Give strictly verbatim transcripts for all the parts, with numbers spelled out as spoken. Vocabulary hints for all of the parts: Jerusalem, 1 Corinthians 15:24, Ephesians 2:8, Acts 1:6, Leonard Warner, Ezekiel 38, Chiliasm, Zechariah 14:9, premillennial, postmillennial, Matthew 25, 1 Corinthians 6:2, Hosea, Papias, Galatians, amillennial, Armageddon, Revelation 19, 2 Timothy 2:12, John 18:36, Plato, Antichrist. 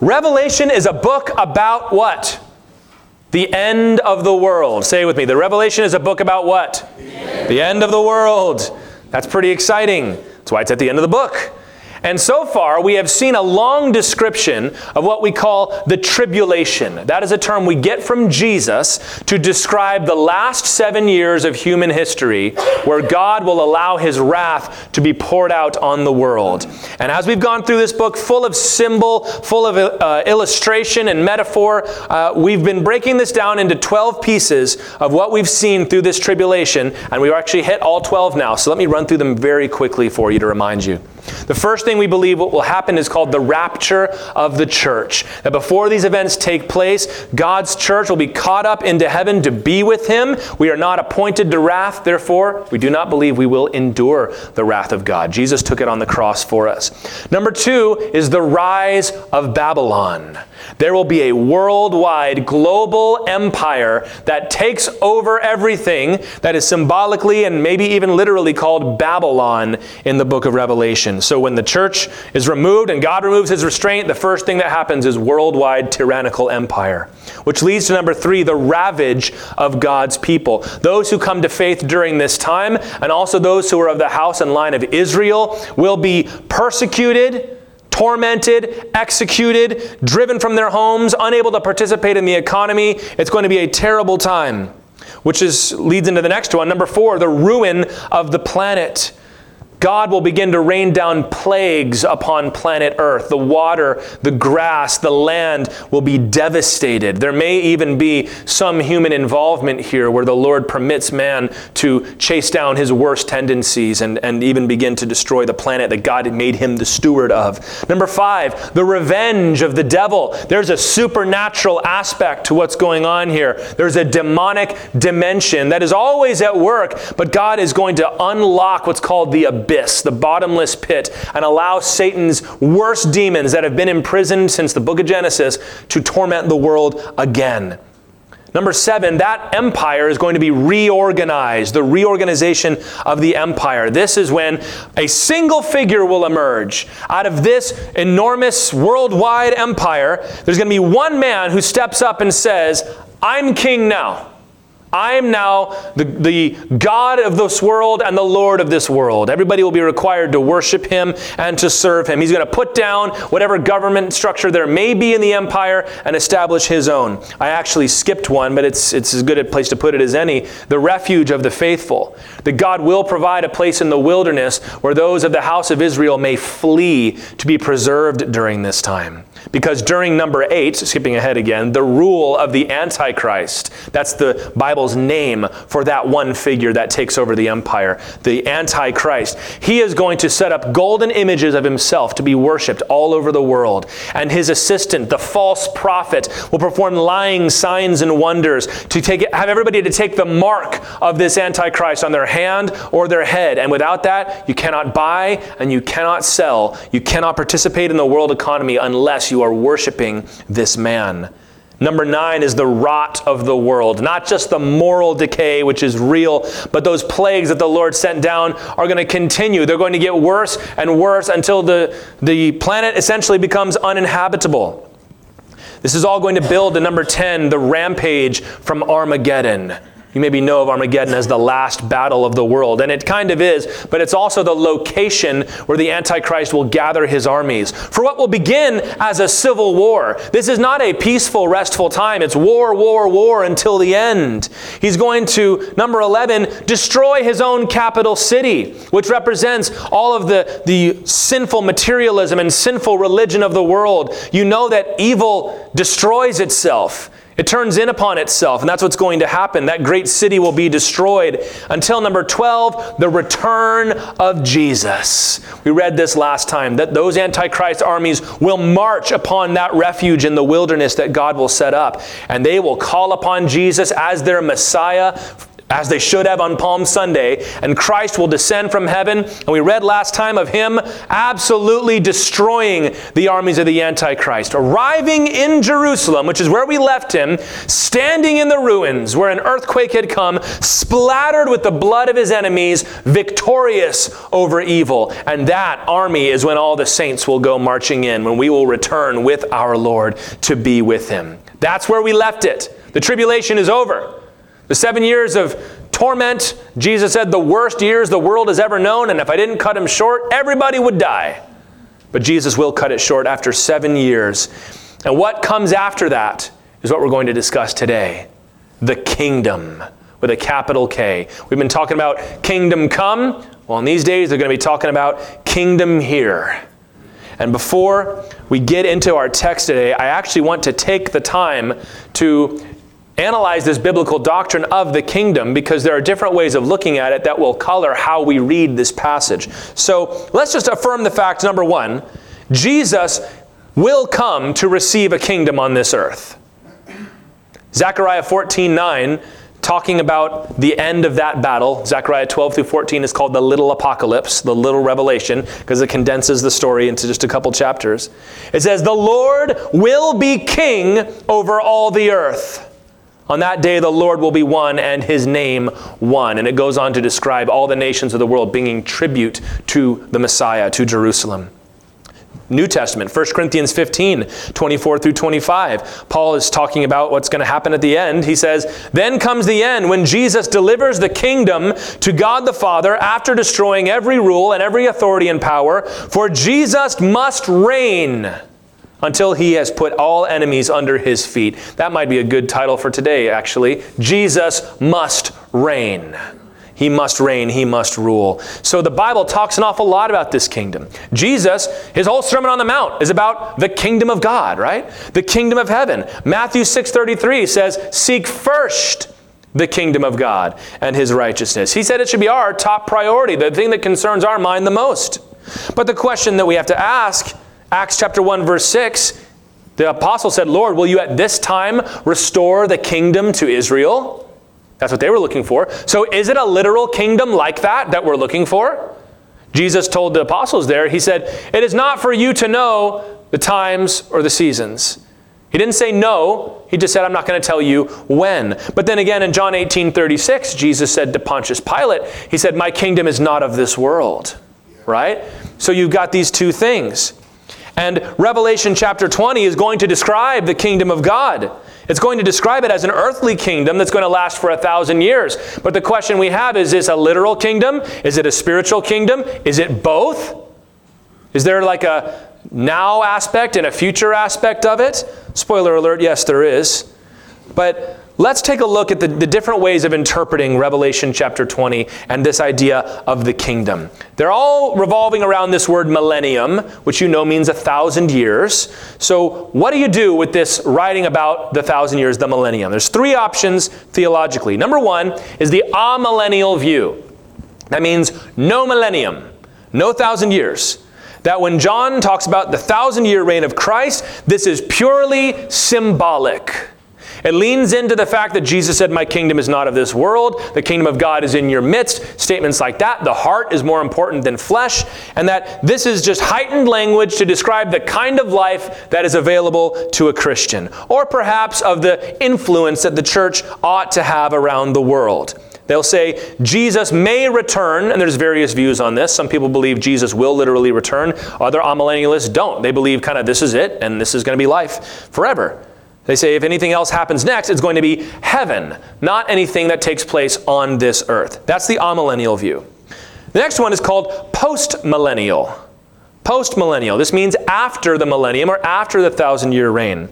Revelation is a book about what? The end of the world. Say it with me. The Revelation is a book about what? The end. The end of the world. That's pretty exciting. That's why it's at the end of the book. And so far, we have seen a long description of what we call the tribulation. That is a term we get from Jesus to describe the last seven years of human history where God will allow His wrath to be poured out on the world. And as we've gone through this book, full of symbol, full of uh, illustration and metaphor, uh, we've been breaking this down into twelve pieces of what we've seen through this tribulation, and we've actually hit all twelve now. So let me run through them very quickly for you to remind you. The first thing we believe what will happen is called the rapture of the church. That before these events take place, God's church will be caught up into heaven to be with Him. We are not appointed to wrath, therefore, we do not believe we will endure the wrath of God. Jesus took it on the cross for us. Number two is the rise of Babylon. There will be a worldwide global empire that takes over everything that is symbolically and maybe even literally called Babylon in the book of Revelation. So when the church is removed and God removes His restraint, the first thing that happens is worldwide tyrannical empire, which leads to number three, the ravage of God's people. Those who come to faith during this time and also those who are of the house and line of Israel will be persecuted, tormented, executed, driven from their homes, unable to participate in the economy. It's going to be a terrible time, which is, leads into the next one. Number four, the ruin of the planet. God will begin to rain down plagues upon planet Earth. The water, the grass, the land will be devastated. There may even be some human involvement here where the Lord permits man to chase down his worst tendencies and, and even begin to destroy the planet that God had made him the steward of. Number five, the revenge of the devil. There's a supernatural aspect to what's going on here. There's a demonic dimension that is always at work, but God is going to unlock what's called the ability abyss, the bottomless pit, and allow Satan's worst demons that have been imprisoned since the book of Genesis to torment the world again. Number seven, that empire is going to be reorganized, the reorganization of the empire. This is when a single figure will emerge. Out of this enormous worldwide empire, there's going to be one man who steps up and says, "I'm king now. I am now the, the God of this world and the Lord of this world." Everybody will be required to worship Him and to serve Him. He's going to put down whatever government structure there may be in the empire and establish His own. I actually skipped one, but it's, it's as good a place to put it as any. The refuge of the faithful. That God will provide a place in the wilderness where those of the house of Israel may flee to be preserved during this time. Because during number eight, skipping ahead again, the rule of the Antichrist, that's the Bible's name for that one figure that takes over the empire, the Antichrist. He is going to set up golden images of himself to be worshipped all over the world. And his assistant, the false prophet, will perform lying signs and wonders to take it, have everybody to take the mark of this Antichrist on their hand or their head. And without that, you cannot buy and you cannot sell. You cannot participate in the world economy unless you You are worshiping this man. Number nine is the rot of the world. Not just the moral decay, which is real, but those plagues that the Lord sent down are going to continue. They're going to get worse and worse until the, the planet essentially becomes uninhabitable. This is all going to build to number ten, the rampage from Armageddon. You maybe know of Armageddon as the last battle of the world, and it kind of is, but it's also the location where the Antichrist will gather his armies for what will begin as a civil war. This is not a peaceful, restful time. It's war, war, war until the end. He's going to, number eleven, destroy his own capital city, which represents all of the, the sinful materialism and sinful religion of the world. You know that evil destroys itself. It turns in upon itself, and that's what's going to happen. That great city will be destroyed until number twelve, the return of Jesus. We read this last time, that those Antichrist armies will march upon that refuge in the wilderness that God will set up, and they will call upon Jesus as their Messiah as they should have on Palm Sunday, and Christ will descend from heaven. And we read last time of him absolutely destroying the armies of the Antichrist, arriving in Jerusalem, which is where we left him, standing in the ruins where an earthquake had come, splattered with the blood of his enemies, victorious over evil. And that army is when all the saints will go marching in, when we will return with our Lord to be with him. That's where we left it. The tribulation is over. The seven years of torment, Jesus said, the worst years the world has ever known, and if I didn't cut them short, everybody would die. But Jesus will cut it short after seven years. And what comes after that is what we're going to discuss today. The kingdom, with a capital K. We've been talking about kingdom come. Well, in these days, they're going to be talking about kingdom here. And before we get into our text today, I actually want to take the time to analyze this biblical doctrine of the kingdom, because there are different ways of looking at it that will color how we read this passage. So let's just affirm the fact, number one, Jesus will come to receive a kingdom on this earth. Zechariah fourteen nine, talking about the end of that battle. Zechariah twelve through fourteen is called the little apocalypse, the little revelation, because it condenses the story into just a couple chapters. It says, the Lord will be king over all the earth. On that day, the Lord will be one and his name one. And it goes on to describe all the nations of the world bringing tribute to the Messiah, to Jerusalem. New Testament, First Corinthians fifteen, twenty-four through twenty-five. Paul is talking about what's going to happen at the end. He says, then comes the end when Jesus delivers the kingdom to God the Father after destroying every rule and every authority and power. For Jesus must reign until he has put all enemies under his feet. That might be a good title for today, actually. Jesus must reign. He must reign. He must rule. So the Bible talks an awful lot about this kingdom. Jesus, his whole Sermon on the Mount is about the kingdom of God, right? The kingdom of heaven. Matthew six thirty-three says, seek first the kingdom of God and his righteousness. He said it should be our top priority, the thing that concerns our mind the most. But the question that we have to ask, Acts chapter one, verse six, the apostle said, Lord, will you at this time restore the kingdom to Israel? That's what they were looking for. So is it a literal kingdom like that that we're looking for? Jesus told the apostles there, he said, it is not for you to know the times or the seasons. He didn't say no. He just said, I'm not going to tell you when. But then again, in John eighteen thirty-six, Jesus said to Pontius Pilate, he said, my kingdom is not of this world, right? So you've got these two things. And Revelation chapter twenty is going to describe the kingdom of God. It's going to describe it as an earthly kingdom that's going to last for a thousand years. But the question we have is, is this a literal kingdom? Is it a spiritual kingdom? Is it both? Is there like a now aspect and a future aspect of it? Spoiler alert, yes, there is. But let's take a look at the, the different ways of interpreting Revelation chapter twenty and this idea of the kingdom. They're all revolving around this word millennium, which you know means a thousand years. So what do you do with this writing about the thousand years, the millennium? There's three options theologically. Number one is the amillennial view. That means no millennium, no thousand years. That when John talks about the thousand-year reign of Christ, this is purely symbolic. It leans into the fact that Jesus said, my kingdom is not of this world. The kingdom of God is in your midst. Statements like that. The heart is more important than flesh. And that this is just heightened language to describe the kind of life that is available to a Christian. Or perhaps of the influence that the church ought to have around the world. They'll say, Jesus may return, and there's various views on this. Some people believe Jesus will literally return. Other amillennialists don't. They believe kind of this is it, and this is going to be life forever. They say if anything else happens next, it's going to be heaven, not anything that takes place on this earth. That's the amillennial view. The next one is called postmillennial. Postmillennial. This means after the millennium or after the thousand-year reign.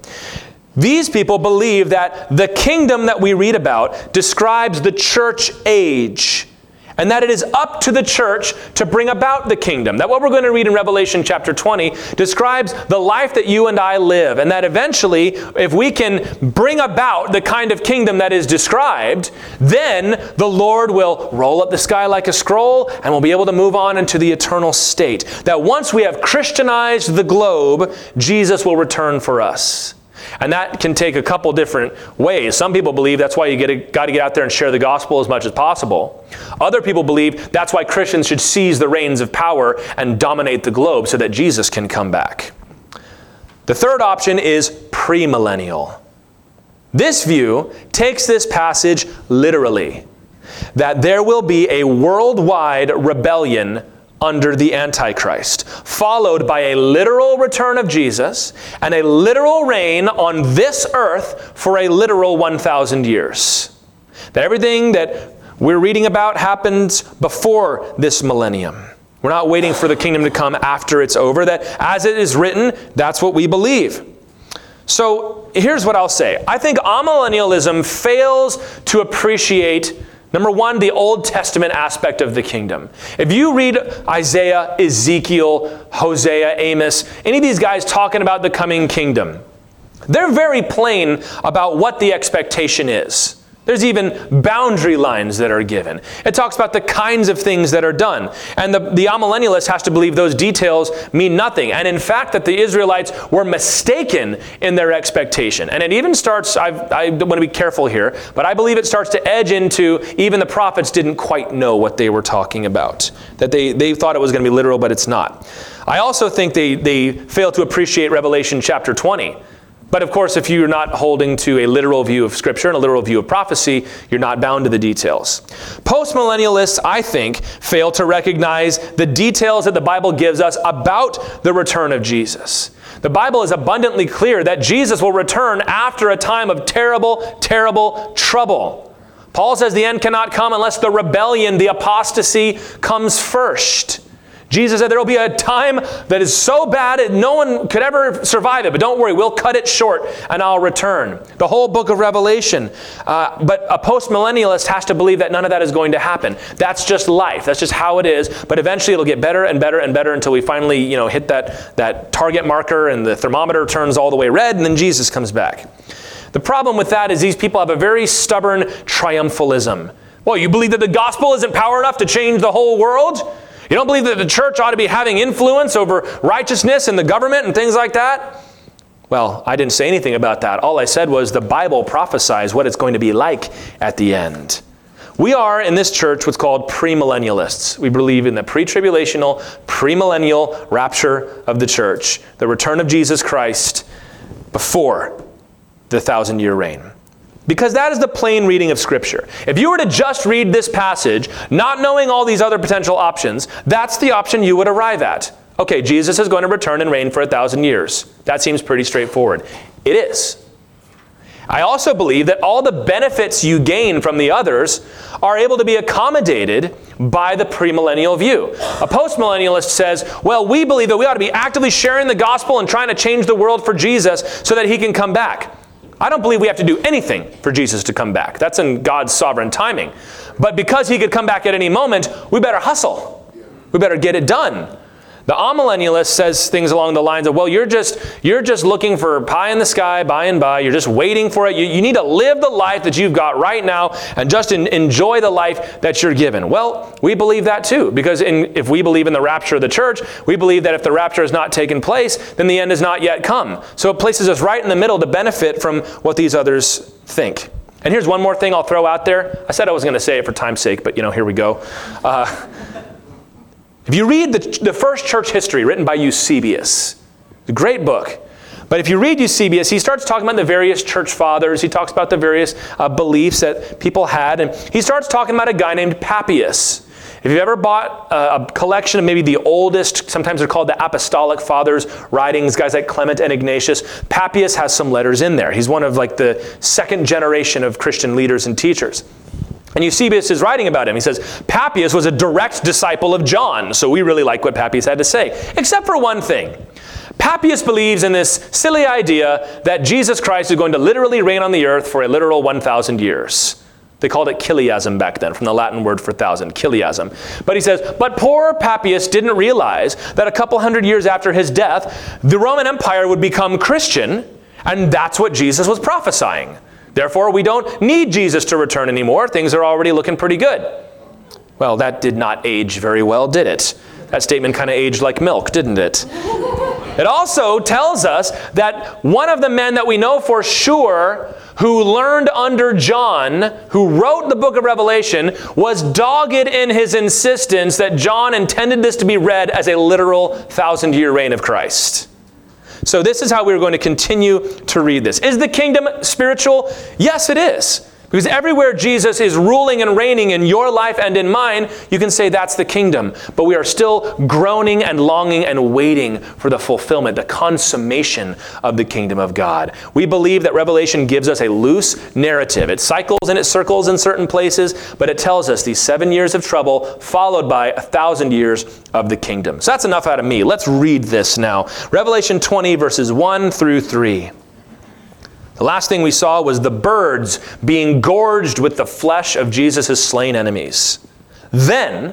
These people believe that the kingdom that we read about describes the church age, and that it is up to the church to bring about the kingdom. That what we're going to read in Revelation chapter twenty describes the life that you and I live, and that eventually, if we can bring about the kind of kingdom that is described, then the Lord will roll up the sky like a scroll, and we'll be able to move on into the eternal state. That once we have Christianized the globe, Jesus will return for us. And that can take a couple different ways. Some people believe that's why you get got to get out there and share the gospel as much as possible. Other people believe that's why Christians should seize the reins of power and dominate the globe so that Jesus can come back. The third option is premillennial. This view takes this passage literally, that there will be a worldwide rebellion under the Antichrist, followed by a literal return of Jesus and a literal reign on this earth for a literal one thousand years. That everything that we're reading about happens before this millennium. We're not waiting for the kingdom to come after it's over. That as it is written, that's what we believe. So here's what I'll say. I think amillennialism fails to appreciate, number one, the Old Testament aspect of the kingdom. If you read Isaiah, Ezekiel, Hosea, Amos, any of these guys talking about the coming kingdom, they're very plain about what the expectation is. There's even boundary lines that are given. It talks about the kinds of things that are done. And the, the amillennialist has to believe those details mean nothing. And in fact, that the Israelites were mistaken in their expectation. And it even starts, I've, I want to be careful here, but I believe it starts to edge into even the prophets didn't quite know what they were talking about. That they, they thought it was going to be literal, but it's not. I also think they, they fail to appreciate Revelation chapter twenty. But of course, if you're not holding to a literal view of Scripture and a literal view of prophecy, you're not bound to the details. Postmillennialists, I think, fail to recognize the details that the Bible gives us about the return of Jesus. The Bible is abundantly clear that Jesus will return after a time of terrible, terrible trouble. Paul says the end cannot come unless the rebellion, the apostasy, comes first. Jesus said there will be a time that is so bad that no one could ever survive it. But don't worry, we'll cut it short and I'll return. The whole book of Revelation. Uh, but a postmillennialist has to believe that none of that is going to happen. That's just life. That's just how it is. But eventually it'll get better and better and better until we finally, you know, hit that, that target marker and the thermometer turns all the way red and then Jesus comes back. The problem with that is these people have a very stubborn triumphalism. Well, you believe that the gospel isn't power enough to change the whole world? You don't believe that the church ought to be having influence over righteousness and the government and things like that? Well, I didn't say anything about that. All I said was the Bible prophesies what it's going to be like at the end. We are in this church what's called premillennialists. We believe in the pre-tribulational, premillennial rapture of the church, the return of Jesus Christ before the thousand-year reign. Because that is the plain reading of Scripture. If you were to just read this passage, not knowing all these other potential options, that's the option you would arrive at. Okay, Jesus is going to return and reign for a thousand years. That seems pretty straightforward. It is. I also believe that all the benefits you gain from the others are able to be accommodated by the premillennial view. A postmillennialist says, well, we believe that we ought to be actively sharing the gospel and trying to change the world for Jesus so that he can come back. I don't believe we have to do anything for Jesus to come back. That's in God's sovereign timing. But because he could come back at any moment, we better hustle. We better get it done. The amillennialist says things along the lines of, well, you're just, you're just looking for pie in the sky, by and by. You're just waiting for it. You, you need to live the life that you've got right now and just in, enjoy the life that you're given. Well, we believe that too, because in, if we believe in the rapture of the church, we believe that if the rapture has not taken place, then the end has not yet come. So it places us right in the middle to benefit from what these others think. And here's one more thing I'll throw out there. I said I wasn't going to say it for time's sake, but you know, here we go. Uh, If you read the, the first church history written by Eusebius, it's a great book. But if you read Eusebius, he starts talking about the various church fathers. He talks about the various uh, beliefs that people had. And he starts talking about a guy named Papias. If you've ever bought a, a collection of maybe the oldest, sometimes they're called the apostolic fathers' writings, guys like Clement and Ignatius, Papias has some letters in there. He's one of like the second generation of Christian leaders and teachers. And Eusebius is writing about him. He says, Papias was a direct disciple of John. So we really like what Papias had to say, except for one thing. Papias believes in this silly idea that Jesus Christ is going to literally reign on the earth for a literal one thousand years. They called it chiliasm back then, from the Latin word for thousand, chiliasm. But he says, but poor Papias didn't realize that a couple hundred years after his death, the Roman Empire would become Christian, and that's what Jesus was prophesying. Therefore, we don't need Jesus to return anymore. Things are already looking pretty good. Well, that did not age very well, did it? That statement kind of aged like milk, didn't it? It also tells us that one of the men that we know for sure who learned under John, who wrote the book of Revelation, was dogged in his insistence that John intended this to be read as a literal thousand-year reign of Christ. So this is how we're going to continue to read this. Is the kingdom spiritual? Yes, it is. Because everywhere Jesus is ruling and reigning in your life and in mine, you can say that's the kingdom. But we are still groaning and longing and waiting for the fulfillment, the consummation of the kingdom of God. We believe that Revelation gives us a loose narrative. It cycles and it circles in certain places, but it tells us these seven years of trouble followed by a thousand years of the kingdom. So that's enough out of me. Let's read this now. Revelation twenty, verses one through three. The last thing we saw was the birds being gorged with the flesh of Jesus' slain enemies. Then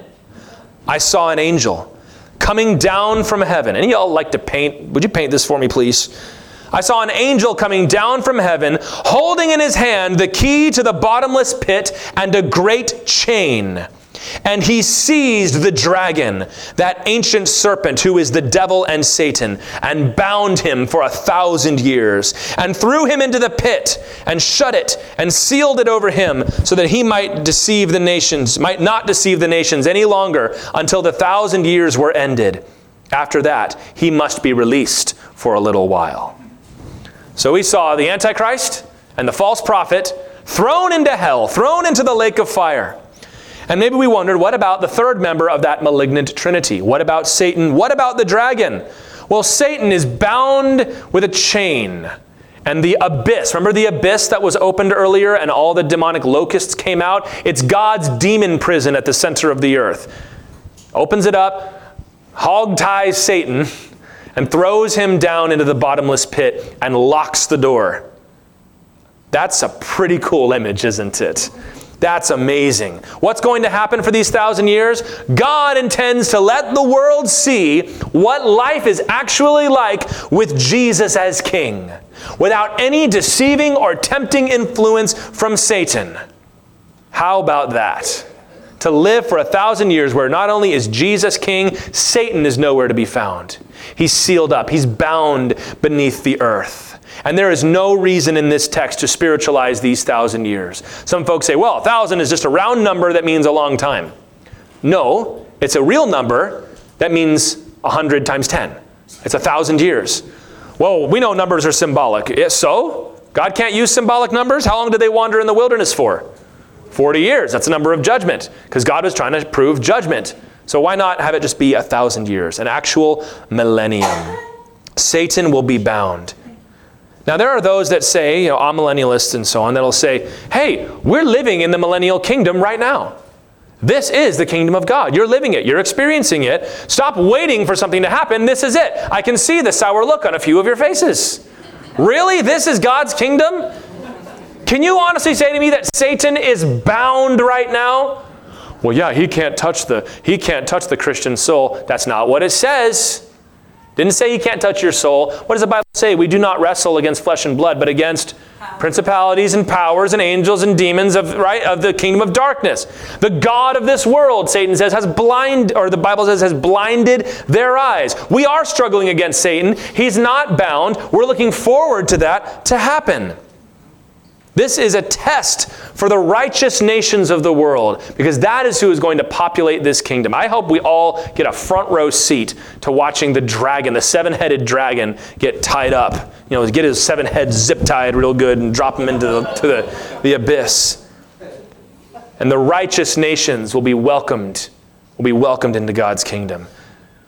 I saw an angel coming down from heaven. And y'all like to paint. Would you paint this for me, please? I saw an angel coming down from heaven, holding in his hand the key to the bottomless pit and a great chain. And he seized the dragon, that ancient serpent who is the devil and Satan, and bound him for a thousand years, and threw him into the pit, and shut it, and sealed it over him, so that he might deceive the nations, might not deceive the nations any longer until the thousand years were ended. After that, he must be released for a little while. So we saw the Antichrist and the false prophet thrown into hell, thrown into the lake of fire. And maybe we wondered, what about the third member of that malignant trinity? What about Satan? What about the dragon? Well, Satan is bound with a chain and the abyss. Remember the abyss that was opened earlier and all the demonic locusts came out? It's God's demon prison at the center of the earth. Opens it up, hog ties Satan, and throws him down into the bottomless pit and locks the door. That's a pretty cool image, isn't it? That's amazing. What's going to happen for these thousand years? God intends to let the world see what life is actually like with Jesus as king, without any deceiving or tempting influence from Satan. How about that? To live for a thousand years where not only is Jesus king, Satan is nowhere to be found. He's sealed up. He's bound beneath the earth. And there is no reason in this text to spiritualize these thousand years. Some folks say, well, a thousand is just a round number that means a long time. No, it's a real number that means a hundred times ten. It's a thousand years. Well, we know numbers are symbolic. So, God can't use symbolic numbers? How long did they wander in the wilderness for? forty years. That's a number of judgment, because God was trying to prove judgment. So why not have it just be a thousand years, an actual millennium? Satan will be bound. Now, there are those that say, you know, amillennialists and so on, that'll say, hey, we're living in the millennial kingdom right now. This is the kingdom of God. You're living it. You're experiencing it. Stop waiting for something to happen. This is it. I can see the sour look on a few of your faces. Really? This is God's kingdom? Can you honestly say to me that Satan is bound right now? Well, yeah, he can't touch the, he can't touch the Christian soul. That's not what it says. Didn't say you can't touch your soul. What does the Bible say? We do not wrestle against flesh and blood, but against principalities and powers and angels and demons of right of the kingdom of darkness. The god of this world, Satan says, has blind, or the Bible says has blinded their eyes. We are struggling against Satan. He's not bound. We're looking forward to that to happen. This is a test for the righteous nations of the world, because that is who is going to populate this kingdom. I hope we all get a front row seat to watching the dragon, the seven-headed dragon, get tied up. You know, get his seven heads zip-tied real good and drop him into the, to the, the abyss. And the righteous nations will be welcomed, will be welcomed into God's kingdom.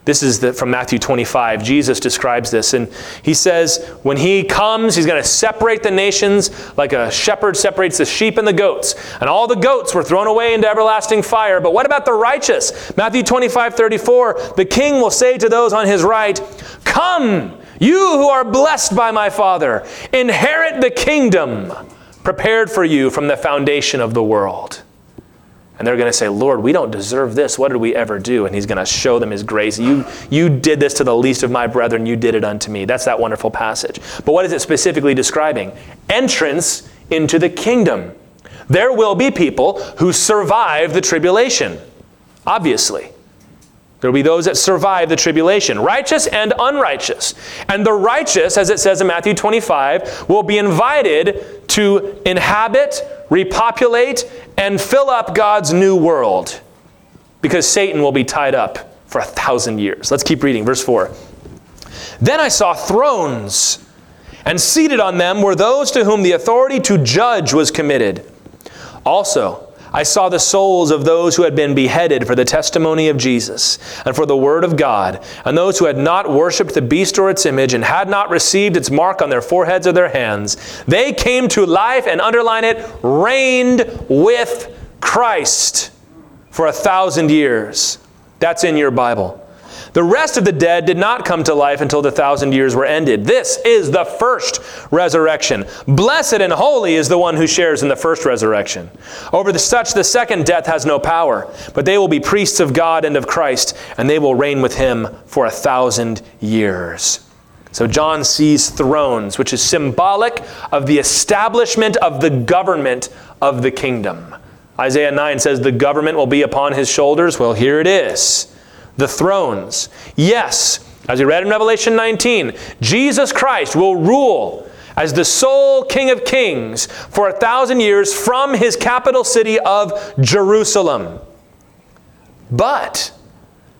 This is the, from Matthew twenty-five. Jesus describes this, and he says when he comes, he's going to separate the nations like a shepherd separates the sheep and the goats. And all the goats were thrown away into everlasting fire. But what about the righteous? Matthew twenty-five thirty-four, the king will say to those on his right, "Come, you who are blessed by my Father, inherit the kingdom prepared for you from the foundation of the world." And they're going to say, "Lord, we don't deserve this. What did we ever do?" And he's going to show them his grace. You, you did this to the least of my brethren. You did it unto me. That's that wonderful passage. But what is it specifically describing? Entrance into the kingdom. There will be people who survive the tribulation, obviously. There will be those that survive the tribulation, righteous and unrighteous. And the righteous, as it says in Matthew twenty-five, will be invited to inhabit, repopulate, and fill up God's new world, because Satan will be tied up for a thousand years. Let's keep reading, verse four. Then I saw thrones, and seated on them were those to whom the authority to judge was committed. Also, I saw the souls of those who had been beheaded for the testimony of Jesus and for the word of God, and those who had not worshipped the beast or its image and had not received its mark on their foreheads or their hands. They came to life, and underline it, reigned with Christ for a thousand years. That's in your Bible. The rest of the dead did not come to life until the thousand years were ended. This is the first resurrection. Blessed and holy is the one who shares in the first resurrection. Over the such, the second death has no power, but they will be priests of God and of Christ, and they will reign with him for a thousand years. So John sees thrones, which is symbolic of the establishment of the government of the kingdom. Isaiah nine says the government will be upon his shoulders. Well, here it is. The thrones. Yes, as we read in Revelation nineteen, Jesus Christ will rule as the sole King of Kings for a thousand years from his capital city of Jerusalem. But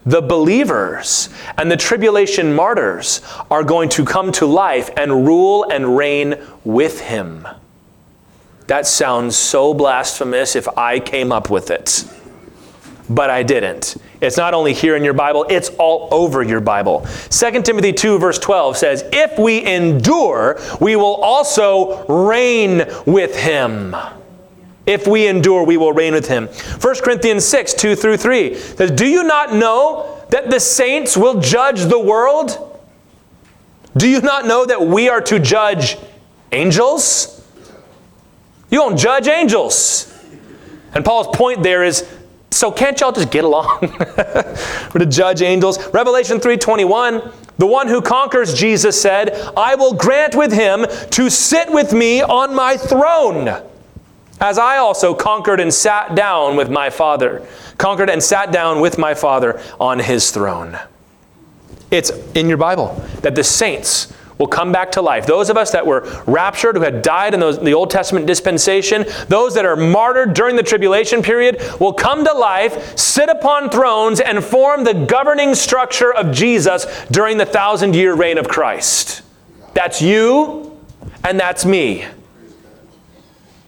the believers and the tribulation martyrs are going to come to life and rule and reign with him. That sounds so blasphemous if I came up with it. But I didn't. It's not only here in your Bible, it's all over your Bible. Second Timothy two verse twelve says, if we endure, we will also reign with him. If we endure, we will reign with him. First Corinthians six, two through three says, do you not know that the saints will judge the world? Do you not know that we are to judge angels? You don't judge angels. And Paul's point there is, so can't y'all just get along? We're to judge angels. Revelation three twenty-one, the one who conquers, Jesus said, I will grant with him to sit with me on my throne, as I also conquered and sat down with my Father. Conquered and sat down with my Father on his throne. It's in your Bible that the saints will come back to life. Those of us that were raptured, who had died in those, the Old Testament dispensation, those that are martyred during the tribulation period, will come to life, sit upon thrones, and form the governing structure of Jesus during the thousand-year reign of Christ. That's you, and that's me.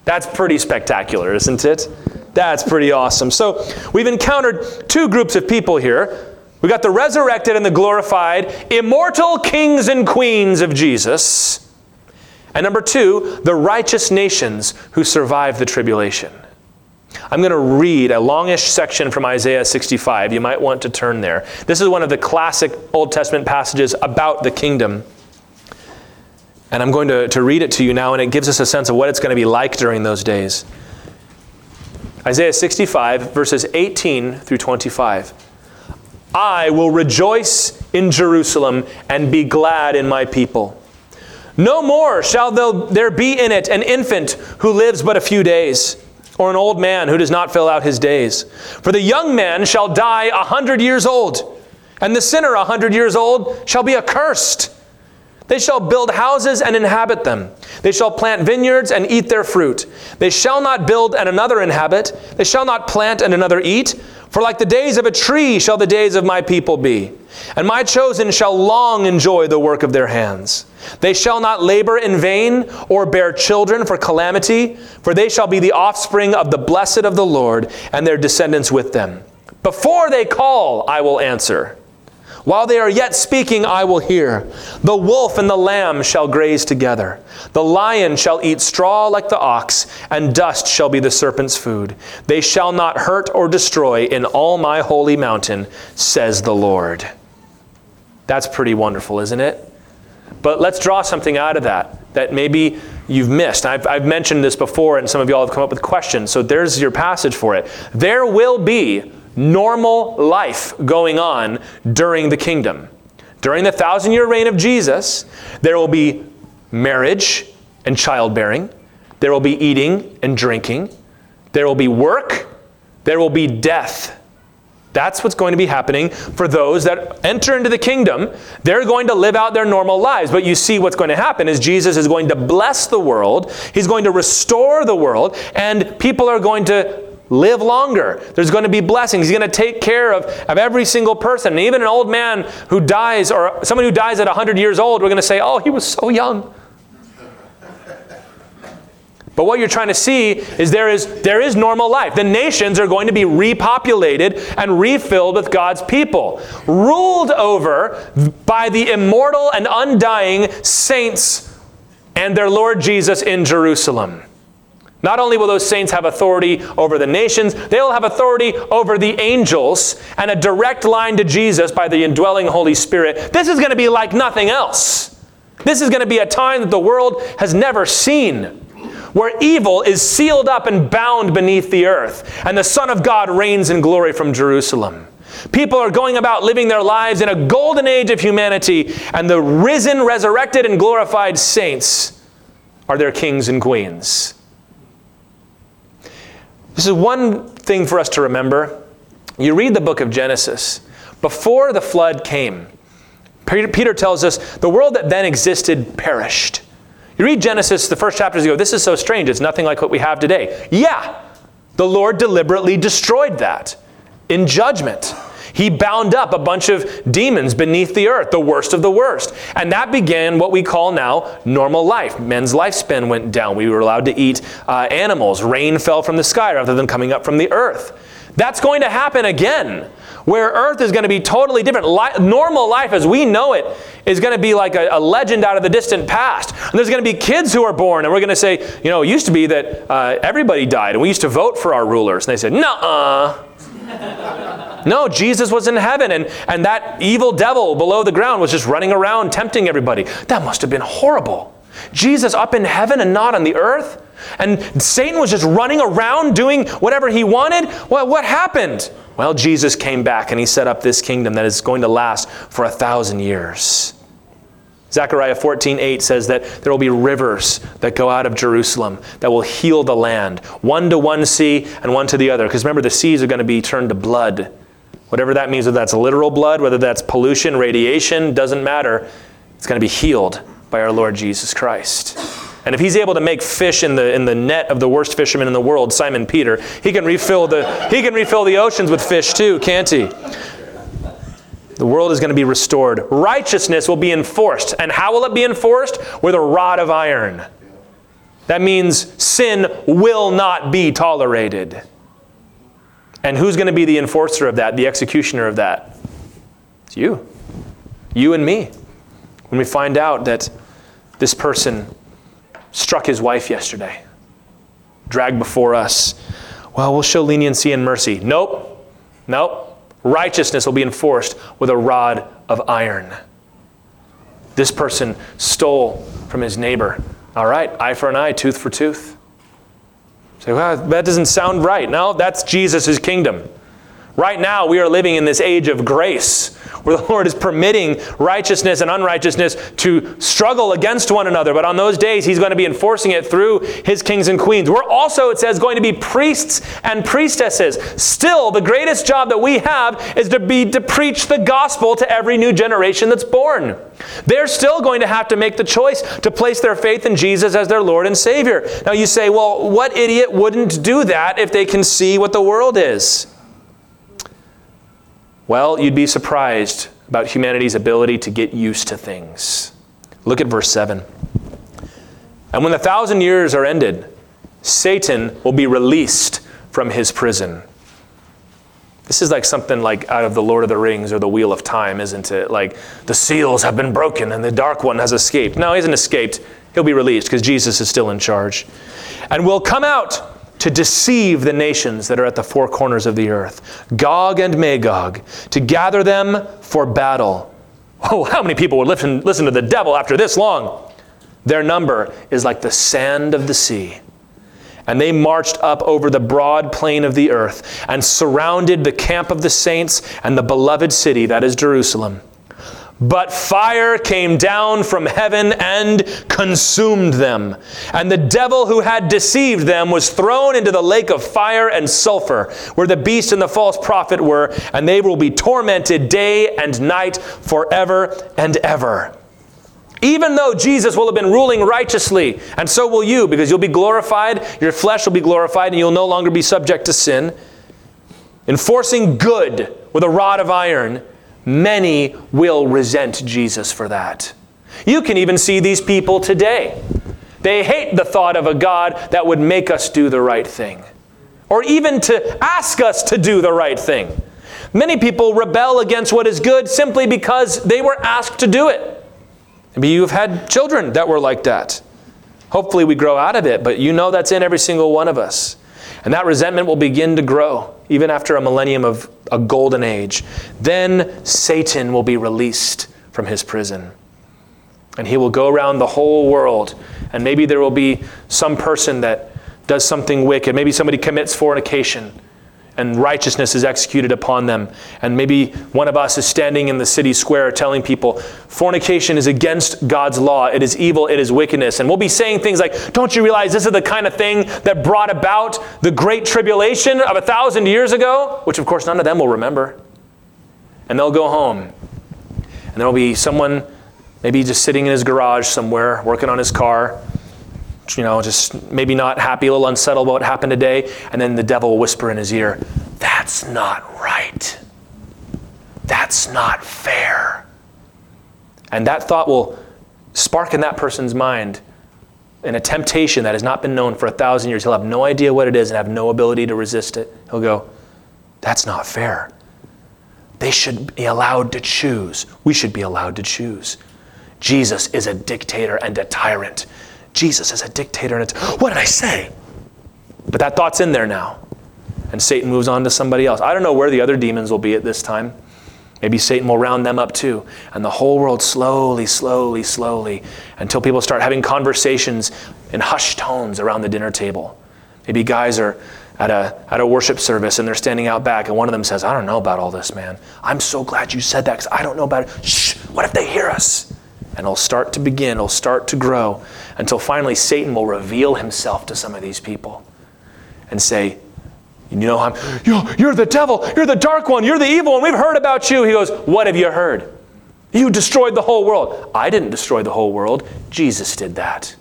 That's pretty spectacular, isn't it? That's pretty awesome. So we've encountered two groups of people here. We got the resurrected and the glorified, immortal kings and queens of Jesus. And number two, the righteous nations who survived the tribulation. I'm going to read a longish section from Isaiah sixty-five. You might want to turn there. This is one of the classic Old Testament passages about the kingdom. And I'm going to, to read it to you now, and it gives us a sense of what it's going to be like during those days. Isaiah sixty-five, verses eighteen through twenty-five. I will rejoice in Jerusalem and be glad in my people. No more shall there be in it an infant who lives but a few days, or an old man who does not fill out his days. For the young man shall die a hundred years old, and the sinner a hundred years old shall be accursed. They shall build houses and inhabit them. They shall plant vineyards and eat their fruit. They shall not build and another inhabit. They shall not plant and another eat. For like the days of a tree shall the days of my people be. And my chosen shall long enjoy the work of their hands. They shall not labor in vain or bear children for calamity. For they shall be the offspring of the blessed of the Lord, and their descendants with them. Before they call, I will answer. While they are yet speaking, I will hear. The wolf and the lamb shall graze together. The lion shall eat straw like the ox, and dust shall be the serpent's food. They shall not hurt or destroy in all my holy mountain, says the Lord. That's pretty wonderful, isn't it? But let's draw something out of that, that maybe you've missed. I've, I've mentioned this before, and some of y'all have come up with questions, so there's your passage for it. There will be normal life going on during the kingdom. During the thousand-year reign of Jesus, there will be marriage and childbearing. There will be eating and drinking. There will be work. There will be death. That's what's going to be happening for those that enter into the kingdom. They're going to live out their normal lives. But you see what's going to happen is Jesus is going to bless the world. He's going to restore the world. And people are going to live longer. There's going to be blessings. He's going to take care of, of every single person. And even an old man who dies, or someone who dies at one hundred years old, we're going to say, oh, he was so young. But what you're trying to see is there is there is normal life. The nations are going to be repopulated and refilled with God's people, ruled over by the immortal and undying saints and their Lord Jesus in Jerusalem. Not only will those saints have authority over the nations, they will have authority over the angels and a direct line to Jesus by the indwelling Holy Spirit. This is going to be like nothing else. This is going to be a time that the world has never seen, where evil is sealed up and bound beneath the earth, and the Son of God reigns in glory from Jerusalem. People are going about living their lives in a golden age of humanity, and the risen, resurrected, and glorified saints are their kings and queens. This is one thing for us to remember. You read the book of Genesis. Before the flood came, Peter tells us, the world that then existed perished. You read Genesis, the first chapters, you go, this is so strange. It's nothing like what we have today. Yeah, the Lord deliberately destroyed that in judgment. He bound up a bunch of demons beneath the earth, the worst of the worst. And that began what we call now normal life. Men's lifespan went down. We were allowed to eat uh, animals. Rain fell from the sky rather than coming up from the earth. That's going to happen again, where earth is going to be totally different. Li- normal life as we know it is going to be like a, a legend out of the distant past. And there's going to be kids who are born, and we're going to say, you know, it used to be that uh, everybody died, and we used to vote for our rulers. And they said, nuh-uh. No, Jesus was in heaven, and, and that evil devil below the ground was just running around tempting everybody. That must have been horrible. Jesus up in heaven and not on the earth? And Satan was just running around doing whatever he wanted? Well, what happened? Well, Jesus came back and he set up this kingdom that is going to last for a thousand years. Zechariah fourteen eight says that there will be rivers that go out of Jerusalem that will heal the land, one to one sea and one to the other. Because remember, the seas are going to be turned to blood. Whatever that means, whether that's literal blood, whether that's pollution, radiation, doesn't matter. It's going to be healed by our Lord Jesus Christ. And if he's able to make fish in the in the net of the worst fisherman in the world, Simon Peter, he can refill the he can refill the oceans with fish too, can't he? The world is going to be restored. Righteousness will be enforced. And how will it be enforced? With a rod of iron. That means sin will not be tolerated. And who's going to be the enforcer of that, the executioner of that? It's you. You and me. When we find out that this person struck his wife yesterday, dragged before us. Well, we'll show leniency and mercy. Nope, nope. Righteousness will be enforced with a rod of iron. This person stole from his neighbor. All right, eye for an eye, tooth for tooth. Say, well, that doesn't sound right. No, that's Jesus' kingdom. Right now, we are living in this age of grace, where the Lord is permitting righteousness and unrighteousness to struggle against one another. But on those days, he's going to be enforcing it through his kings and queens. We're also, it says, going to be priests and priestesses. Still, the greatest job that we have is to be to preach the gospel to every new generation that's born. They're still going to have to make the choice to place their faith in Jesus as their Lord and Savior. Now you say, well, what idiot wouldn't do that if they can see what the world is? Well, you'd be surprised about humanity's ability to get used to things. Look at verse seven. And when the thousand years are ended, Satan will be released from his prison. This is like something like out of the Lord of the Rings or the Wheel of Time, isn't it? Like, the seals have been broken and the dark one has escaped. No, he hasn't escaped. He'll be released because Jesus is still in charge. And will come out to deceive the nations that are at the four corners of the earth, Gog and Magog, to gather them for battle. Oh, how many people would listen, listen to the devil after this long? Their number is like the sand of the sea. And they marched up over the broad plain of the earth and surrounded the camp of the saints and the beloved city, that is Jerusalem. But fire came down from heaven and consumed them. And the devil who had deceived them was thrown into the lake of fire and sulfur, where the beast and the false prophet were, and they will be tormented day and night forever and ever. Even though Jesus will have been ruling righteously, and so will you, because you'll be glorified, your flesh will be glorified, and you'll no longer be subject to sin, enforcing good with a rod of iron, many will resent Jesus for that. You can even see these people today. They hate the thought of a God that would make us do the right thing, or even to ask us to do the right thing. Many people rebel against what is good simply because they were asked to do it. Maybe you've had children that were like that. Hopefully we grow out of it, but you know that's in every single one of us. And that resentment will begin to grow, even after a millennium of a golden age. Then Satan will be released from his prison. And he will go around the whole world. And maybe there will be some person that does something wicked. Maybe somebody commits fornication, and righteousness is executed upon them. And maybe one of us is standing in the city square telling people, fornication is against God's law. It is evil. It is wickedness. And we'll be saying things like, don't you realize this is the kind of thing that brought about the great tribulation of a thousand years ago? Which, of course, none of them will remember. And they'll go home. And there'll be someone maybe just sitting in his garage somewhere, working on his car, you know, just maybe not happy, a little unsettled about what happened today. And then the devil will whisper in his ear, that's not right. That's not fair. And that thought will spark in that person's mind in a temptation that has not been known for a thousand years. He'll have no idea what it is and have no ability to resist it. He'll go, that's not fair. They should be allowed to choose. We should be allowed to choose. Jesus is a dictator and a tyrant. Jesus is a dictator, and it's, what did I say? But that thought's in there now. And Satan moves on to somebody else. I don't know where the other demons will be at this time. Maybe Satan will round them up too. And the whole world slowly, slowly, slowly, until people start having conversations in hushed tones around the dinner table. Maybe guys are at a, at a worship service, and they're standing out back, and one of them says, I don't know about all this, man. I'm so glad you said that, because I don't know about it. Shh, what if they hear us? And it'll start to begin, it'll start to grow, until finally Satan will reveal himself to some of these people and say, you know, I'm, you're the devil, you're the dark one, you're the evil one, we've heard about you. He goes, what have you heard? You destroyed the whole world. I didn't destroy the whole world. Jesus did that.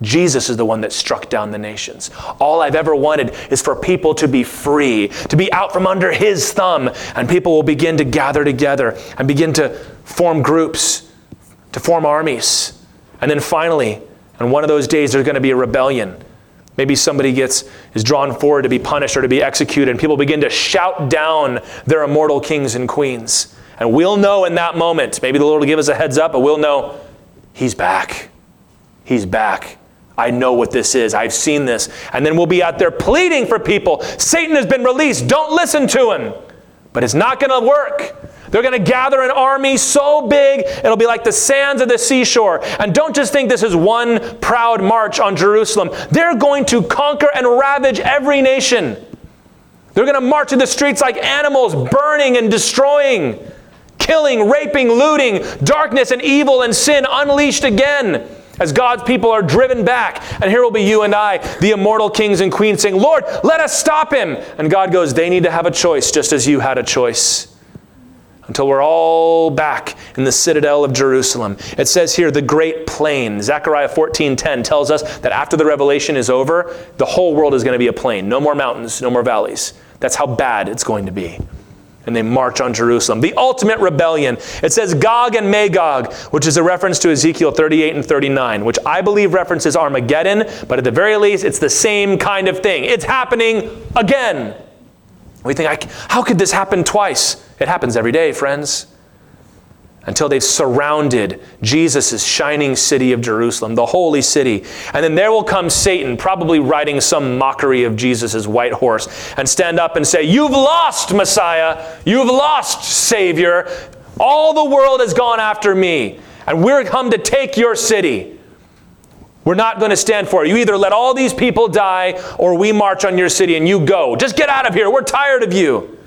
Jesus is the one that struck down the nations. All I've ever wanted is for people to be free, to be out from under his thumb, and people will begin to gather together and begin to form groups, to form armies. And then finally, on one of those days, there's going to be a rebellion. Maybe somebody gets is drawn forward to be punished or to be executed, and people begin to shout down their immortal kings and queens. And we'll know in that moment, maybe the Lord will give us a heads up, but we'll know, he's back. He's back. I know what this is. I've seen this. And then we'll be out there pleading for people. Satan has been released. Don't listen to him. But it's not going to work. They're going to gather an army so big, it'll be like the sands of the seashore. And don't just think this is one proud march on Jerusalem. They're going to conquer and ravage every nation. They're going to march in the streets like animals, burning and destroying, killing, raping, looting, darkness and evil and sin unleashed again as God's people are driven back. And here will be you and I, the immortal kings and queens, saying, Lord, let us stop him. And God goes, they need to have a choice just as you had a choice. Until we're all back in the citadel of Jerusalem. It says here, the great plain. Zechariah fourteen ten tells us that after the revelation is over, the whole world is going to be a plain. No more mountains, no more valleys. That's how bad it's going to be. And they march on Jerusalem. The ultimate rebellion. It says Gog and Magog, which is a reference to Ezekiel thirty-eight and thirty-nine, which I believe references Armageddon, but at the very least, it's the same kind of thing. It's happening again. We think, how could this happen twice? It happens every day, friends. Until they've surrounded Jesus' shining city of Jerusalem, the holy city. And then there will come Satan, probably riding some mockery of Jesus' white horse, and stand up and say, you've lost, Messiah. You've lost, Savior. All the world has gone after me, and we're come to take your city. We're not going to stand for it. You either let all these people die, or we march on your city and you go. Just get out of here. We're tired of you.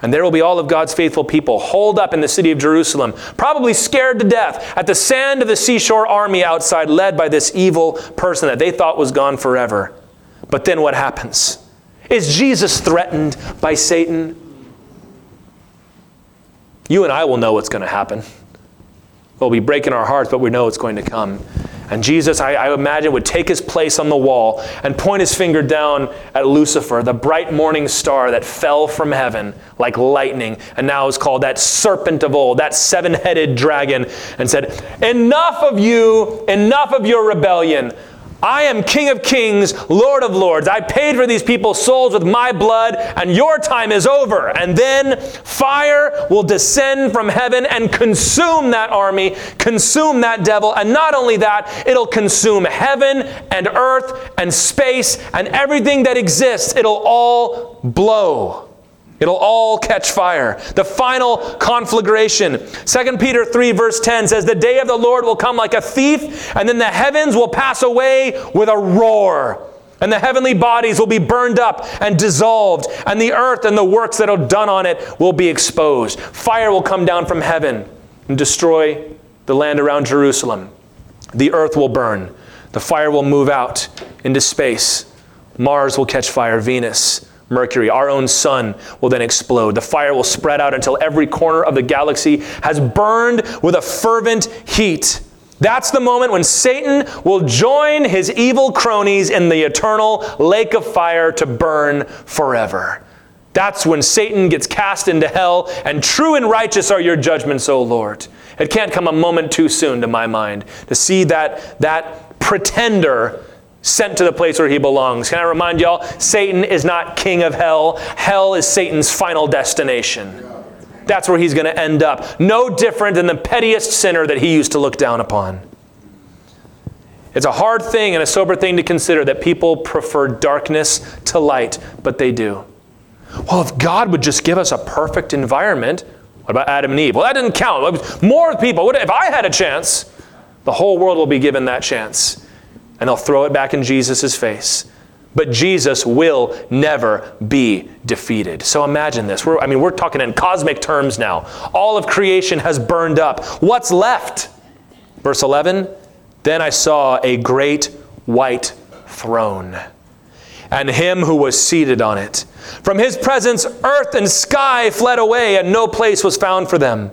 And there will be all of God's faithful people holed up in the city of Jerusalem, probably scared to death at the sand of the seashore army outside, led by this evil person that they thought was gone forever. But then what happens? Is Jesus threatened by Satan? You and I will know what's going to happen. We'll be breaking our hearts, but we know it's going to come. And Jesus, I, I imagine, would take his place on the wall and point his finger down at Lucifer, the bright morning star that fell from heaven like lightning and now is called that serpent of old, that seven-headed dragon, and said, "Enough of you, enough of your rebellion. I am King of kings, Lord of lords. I paid for these people's souls with my blood, and your time is over." And then fire will descend from heaven and consume that army, consume that devil. And not only that, it'll consume heaven and earth and space and everything that exists. It'll all blow. It'll all catch fire. The final conflagration. Second Peter three verse ten says, "The day of the Lord will come like a thief, and then the heavens will pass away with a roar. And the heavenly bodies will be burned up and dissolved, and the earth and the works that are done on it will be exposed." Fire will come down from heaven and destroy the land around Jerusalem. The earth will burn. The fire will move out into space. Mars will catch fire. Venus, Mercury, our own sun, will then explode. The fire will spread out until every corner of the galaxy has burned with a fervent heat. That's the moment when Satan will join his evil cronies in the eternal lake of fire to burn forever. That's when Satan gets cast into hell, and true and righteous are your judgments, O Lord. It can't come a moment too soon, to my mind, to see that, that pretender sent to the place where he belongs. Can I remind y'all, Satan is not king of hell. Hell is Satan's final destination. That's where he's going to end up. No different than the pettiest sinner that he used to look down upon. It's a hard thing and a sober thing to consider that people prefer darkness to light, but they do. Well, if God would just give us a perfect environment, what about Adam and Eve? Well, that didn't count. More people, if I had a chance, the whole world will be given that chance. And they'll throw it back in Jesus' face. But Jesus will never be defeated. So imagine this. We're, I mean, we're talking in cosmic terms now. All of creation has burned up. What's left? Verse eleven, "Then I saw a great white throne, and him who was seated on it. From his presence, earth and sky fled away, and no place was found for them.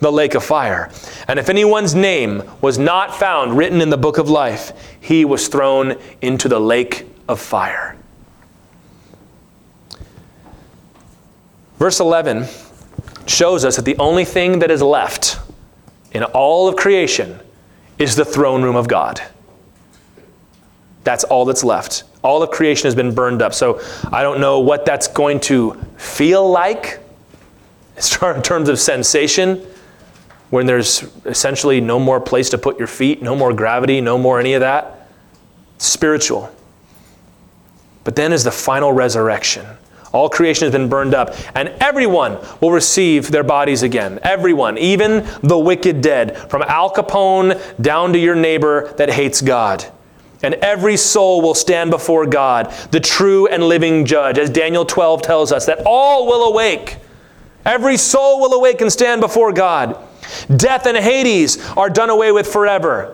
the lake of fire. And if anyone's name was not found written in the book of life, he was thrown into the lake of fire." Verse eleven shows us that the only thing that is left in all of creation is the throne room of God. That's all that's left. All of creation has been burned up. So I don't know what that's going to feel like in terms of sensation, when there's essentially no more place to put your feet, no more gravity, no more any of that. It's spiritual. But then is the final resurrection. All creation has been burned up, and everyone will receive their bodies again. Everyone, even the wicked dead, from Al Capone down to your neighbor that hates God. And every soul will stand before God, the true and living judge, as Daniel twelve tells us, that all will awake. Every soul will awake and stand before God. Death and Hades are done away with forever.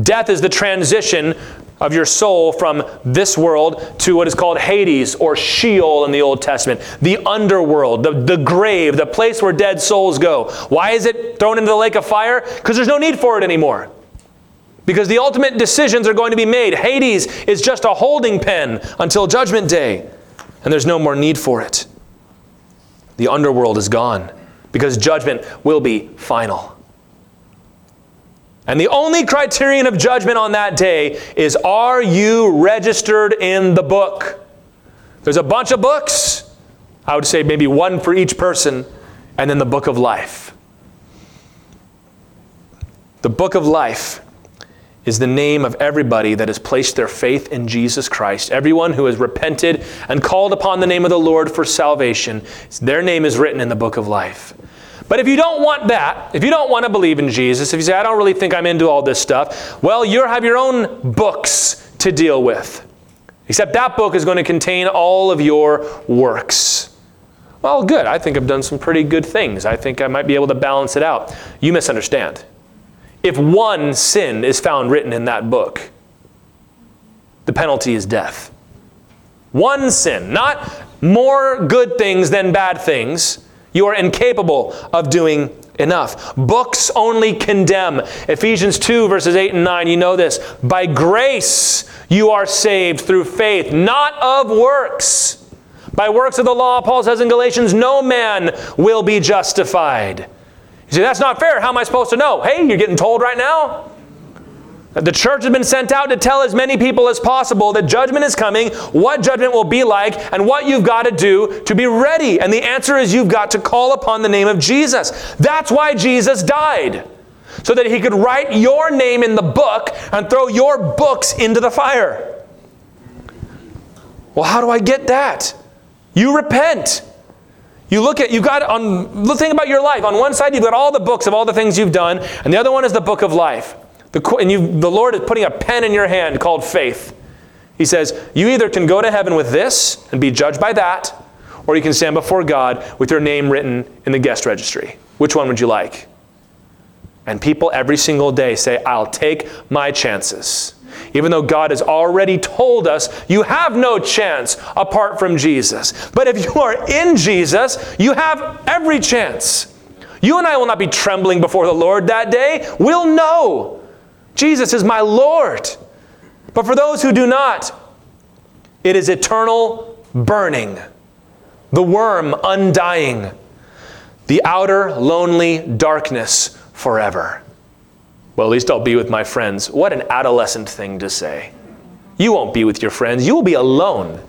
Death is the transition of your soul from this world to what is called Hades, or Sheol in the Old Testament, the underworld, the, the grave, the place where dead souls go. Why is it thrown into the lake of fire? Because there's no need for it anymore. Because the ultimate decisions are going to be made. Hades is just a holding pen until Judgment Day, and there's no more need for it. The underworld is gone, because judgment will be final. And the only criterion of judgment on that day is, are you registered in the book? There's a bunch of books. I would say maybe one for each person. and then the book of life. The book of life is the name of everybody that has placed their faith in Jesus Christ. Everyone who has repented and called upon the name of the Lord for salvation, their name is written in the book of life. But if you don't want that, if you don't want to believe in Jesus, if you say, I don't really think I'm into all this stuff, well, you have your own books to deal with. Except that book is going to contain all of your works. Well, good. I think I've done some pretty good things. I think I might be able to balance it out. You misunderstand. If one sin is found written in that book, the penalty is death. One sin, not more good things than bad things. You are incapable of doing enough. Books only condemn. Ephesians two, verses eight and nine, you know this. By grace you are saved through faith, not of works. By works of the law, Paul says in Galatians, no man will be justified. You say, that's not fair. How am I supposed to know? Hey, you're getting told right now. The church has been sent out to tell as many people as possible that judgment is coming, what judgment will be like, and what you've got to do to be ready. And the answer is you've got to call upon the name of Jesus. That's why Jesus died, so that he could write your name in the book and throw your books into the fire. Well, how do I get that? You repent. You look at, you've got, on the thing about your life, on one side you've got all the books of all the things you've done, and the other one is the book of life. The, and you, the Lord is putting a pen in your hand called faith. He says, you either can go to heaven with this and be judged by that, or you can stand before God with your name written in the guest registry. Which one would you like? And people every single day say, I'll take my chances. Even though God has already told us, you have no chance apart from Jesus. But if you are in Jesus, you have every chance. You and I will not be trembling before the Lord that day. We'll know Jesus is my Lord. But for those who do not, it is eternal burning, the worm undying, the outer lonely darkness forever. Well, at least I'll be with my friends. What an adolescent thing to say. You won't be with your friends. You will be alone.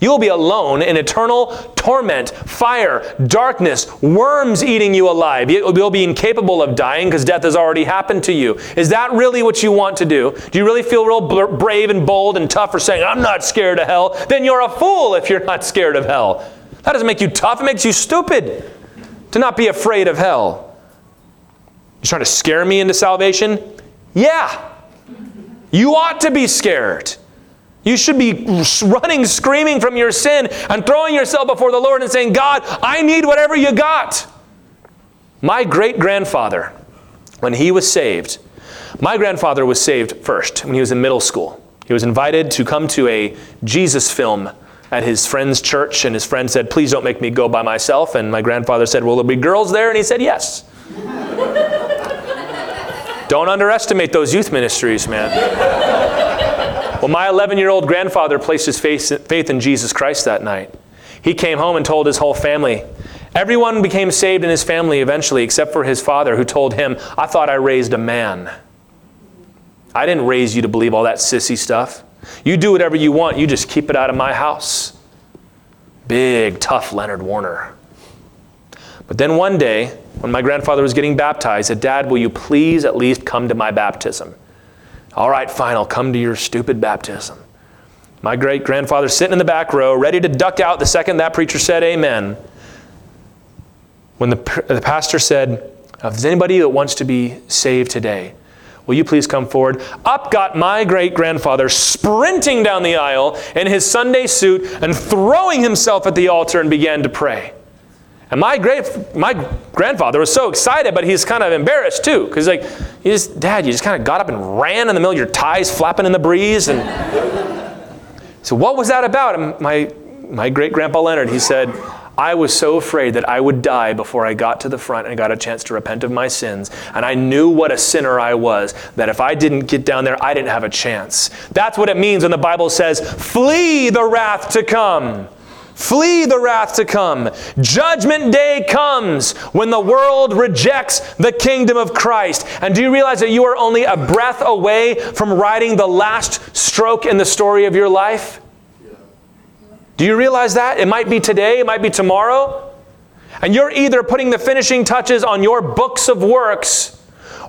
You will be alone in eternal torment, fire, darkness, worms eating you alive. You'll be incapable of dying because death has already happened to you. Is that really what you want to do? Do you really feel real brave and bold and tough for saying, I'm not scared of hell? Then you're a fool if you're not scared of hell. That doesn't make you tough. It makes you stupid to not be afraid of hell. You're trying to scare me into salvation? Yeah. You ought to be scared. You should be running, screaming from your sin and throwing yourself before the Lord and saying, God, I need whatever you got. My great-grandfather, when he was saved, my grandfather was saved first when he was in middle school. He was invited to come to a Jesus film at his friend's church, and his friend said, please don't make me go by myself. And my grandfather said, will there be girls there? And he said, yes. Don't underestimate those youth ministries, man. Well, my eleven-year-old grandfather placed his faith in Jesus Christ that night. He came home and told his whole family. Everyone became saved in his family eventually, except for his father, who told him, I thought I raised a man. I didn't raise you to believe all that sissy stuff. You do whatever you want. You just keep it out of my house. Big, tough Leonard Warner. But then one day, when my grandfather was getting baptized, I said, Dad, will you please at least come to my baptism? All right, fine, I'll come to your stupid baptism. My great-grandfather sitting in the back row, ready to duck out the second that preacher said amen. When the, the pastor said, if there's anybody that wants to be saved today, will you please come forward? Up got my great-grandfather sprinting down the aisle in his Sunday suit and throwing himself at the altar and began to pray. And my great, my grandfather was so excited, but he's kind of embarrassed too. Because like, he just, Dad, you just kind of got up and ran in the middle of your ties flapping in the breeze. And so what was that about? And my, my great-grandpa Leonard, he said, I was so afraid that I would die before I got to the front and got a chance to repent of my sins. And I knew what a sinner I was, that if I didn't get down there, I didn't have a chance. That's what it means when the Bible says, flee the wrath to come. Flee the wrath to come. Judgment day comes when the world rejects the kingdom of Christ. And do you realize that you are only a breath away from writing the last stroke in the story of your life? Do you realize that? It might be today, it might be tomorrow. And you're either putting the finishing touches on your books of works,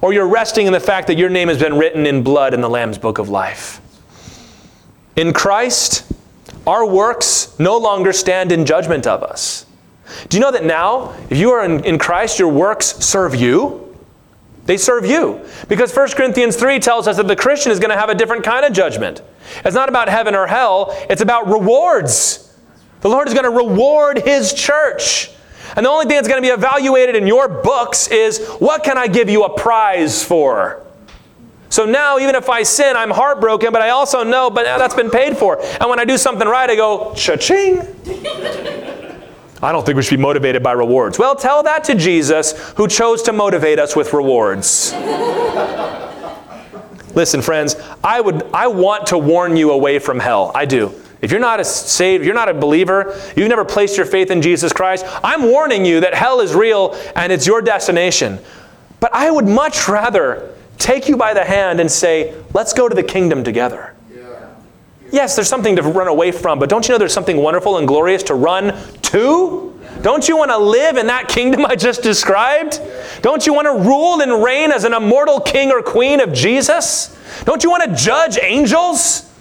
or you're resting in the fact that your name has been written in blood in the Lamb's book of life. In Christ, our works no longer stand in judgment of us. Do you know that now, if you are in, in Christ, your works serve you? They serve you. Because First Corinthians three tells us that the Christian is going to have a different kind of judgment. It's not about heaven or hell. It's about rewards. The Lord is going to reward His church. And the only thing that's going to be evaluated in your books is, what can I give you a prize for? So now, even if I sin, I'm heartbroken, but I also know, but that's been paid for. And when I do something right, I go, cha-ching. I don't think we should be motivated by rewards. Well, tell that to Jesus, who chose to motivate us with rewards. Listen, friends, I would, I want to warn you away from hell. I do. If you're not a saved, if you're not a believer, you've never placed your faith in Jesus Christ, I'm warning you that hell is real and it's your destination. But I would much rather take you by the hand and say, let's go to the kingdom together. Yes, there's something to run away from, but don't you know there's something wonderful and glorious to run to? Don't you want to live in that kingdom I just described? Don't you want to rule and reign as an immortal king or queen of Jesus? Don't you want to judge angels?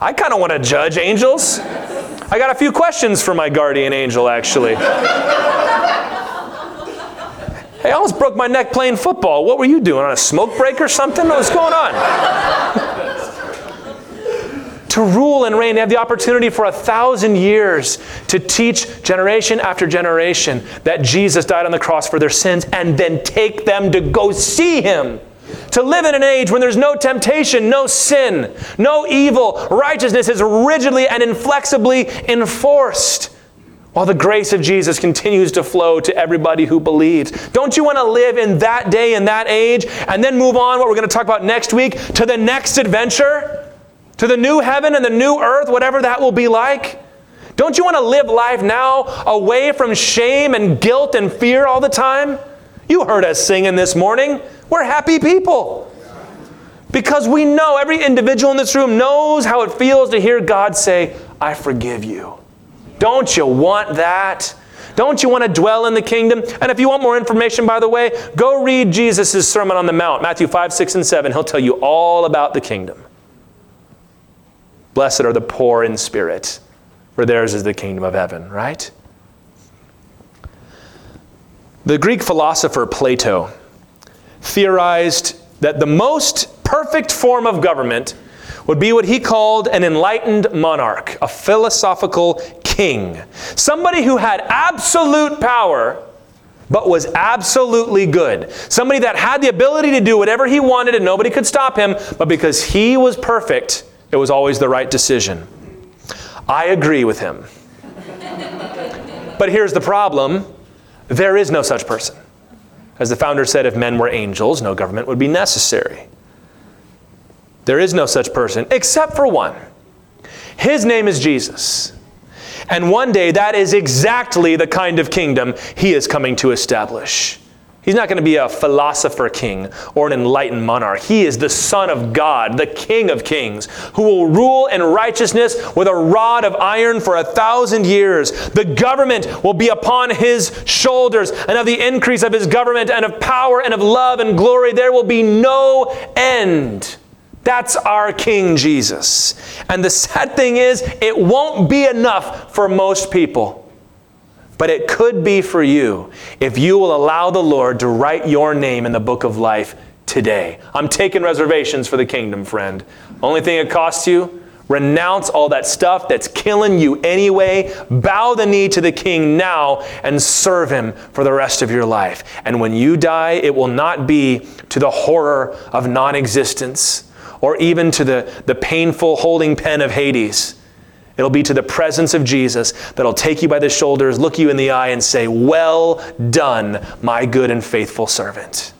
I kind of want to judge angels. I got a few questions for my guardian angel, actually. Hey, I almost broke my neck playing football. What were you doing, on a smoke break or something? What was going on? To rule and reign. They have the opportunity for a thousand years to teach generation after generation that Jesus died on the cross for their sins, and then take them to go see Him. To live in an age when there's no temptation, no sin, no evil. Righteousness is rigidly and inflexibly enforced, while the grace of Jesus continues to flow to everybody who believes. Don't you want to live in that day and that age, and then move on, what we're going to talk about next week, to the next adventure? To the new heaven and the new earth, whatever that will be like? Don't you want to live life now away from shame and guilt and fear all the time? You heard us singing this morning. We're happy people. Because we know, every individual in this room knows how it feels to hear God say, I forgive you. Don't you want that? Don't you want to dwell in the kingdom? And if you want more information, by the way, go read Jesus' Sermon on the Mount, Matthew five, six, and seven. He'll tell you all about the kingdom. Blessed are the poor in spirit, for theirs is the kingdom of heaven, right? The Greek philosopher Plato theorized that the most perfect form of government would be what he called an enlightened monarch, a philosophical king, somebody who had absolute power but was absolutely good. Somebody that had the ability to do whatever he wanted and nobody could stop him, but because he was perfect, it was always the right decision. I agree with him. But here's the problem. There is no such person. As the founder said, if men were angels, no government would be necessary. There is no such person, except for one. His name is Jesus. And one day, that is exactly the kind of kingdom He is coming to establish. He's not going to be a philosopher king or an enlightened monarch. He is the Son of God, the King of kings, who will rule in righteousness with a rod of iron for a thousand years. The government will be upon His shoulders, and of the increase of His government and of power and of love and glory, there will be no end. That's our King Jesus. And the sad thing is, it won't be enough for most people. But it could be for you if you will allow the Lord to write your name in the book of life today. I'm taking reservations for the kingdom, friend. Only thing it costs you, renounce all that stuff that's killing you anyway. Bow the knee to the King now and serve Him for the rest of your life. And when you die, it will not be to the horror of non-existence or even to the, the painful holding pen of Hades. It'll be to the presence of Jesus that'll take you by the shoulders, look you in the eye, and say, well done, my good and faithful servant.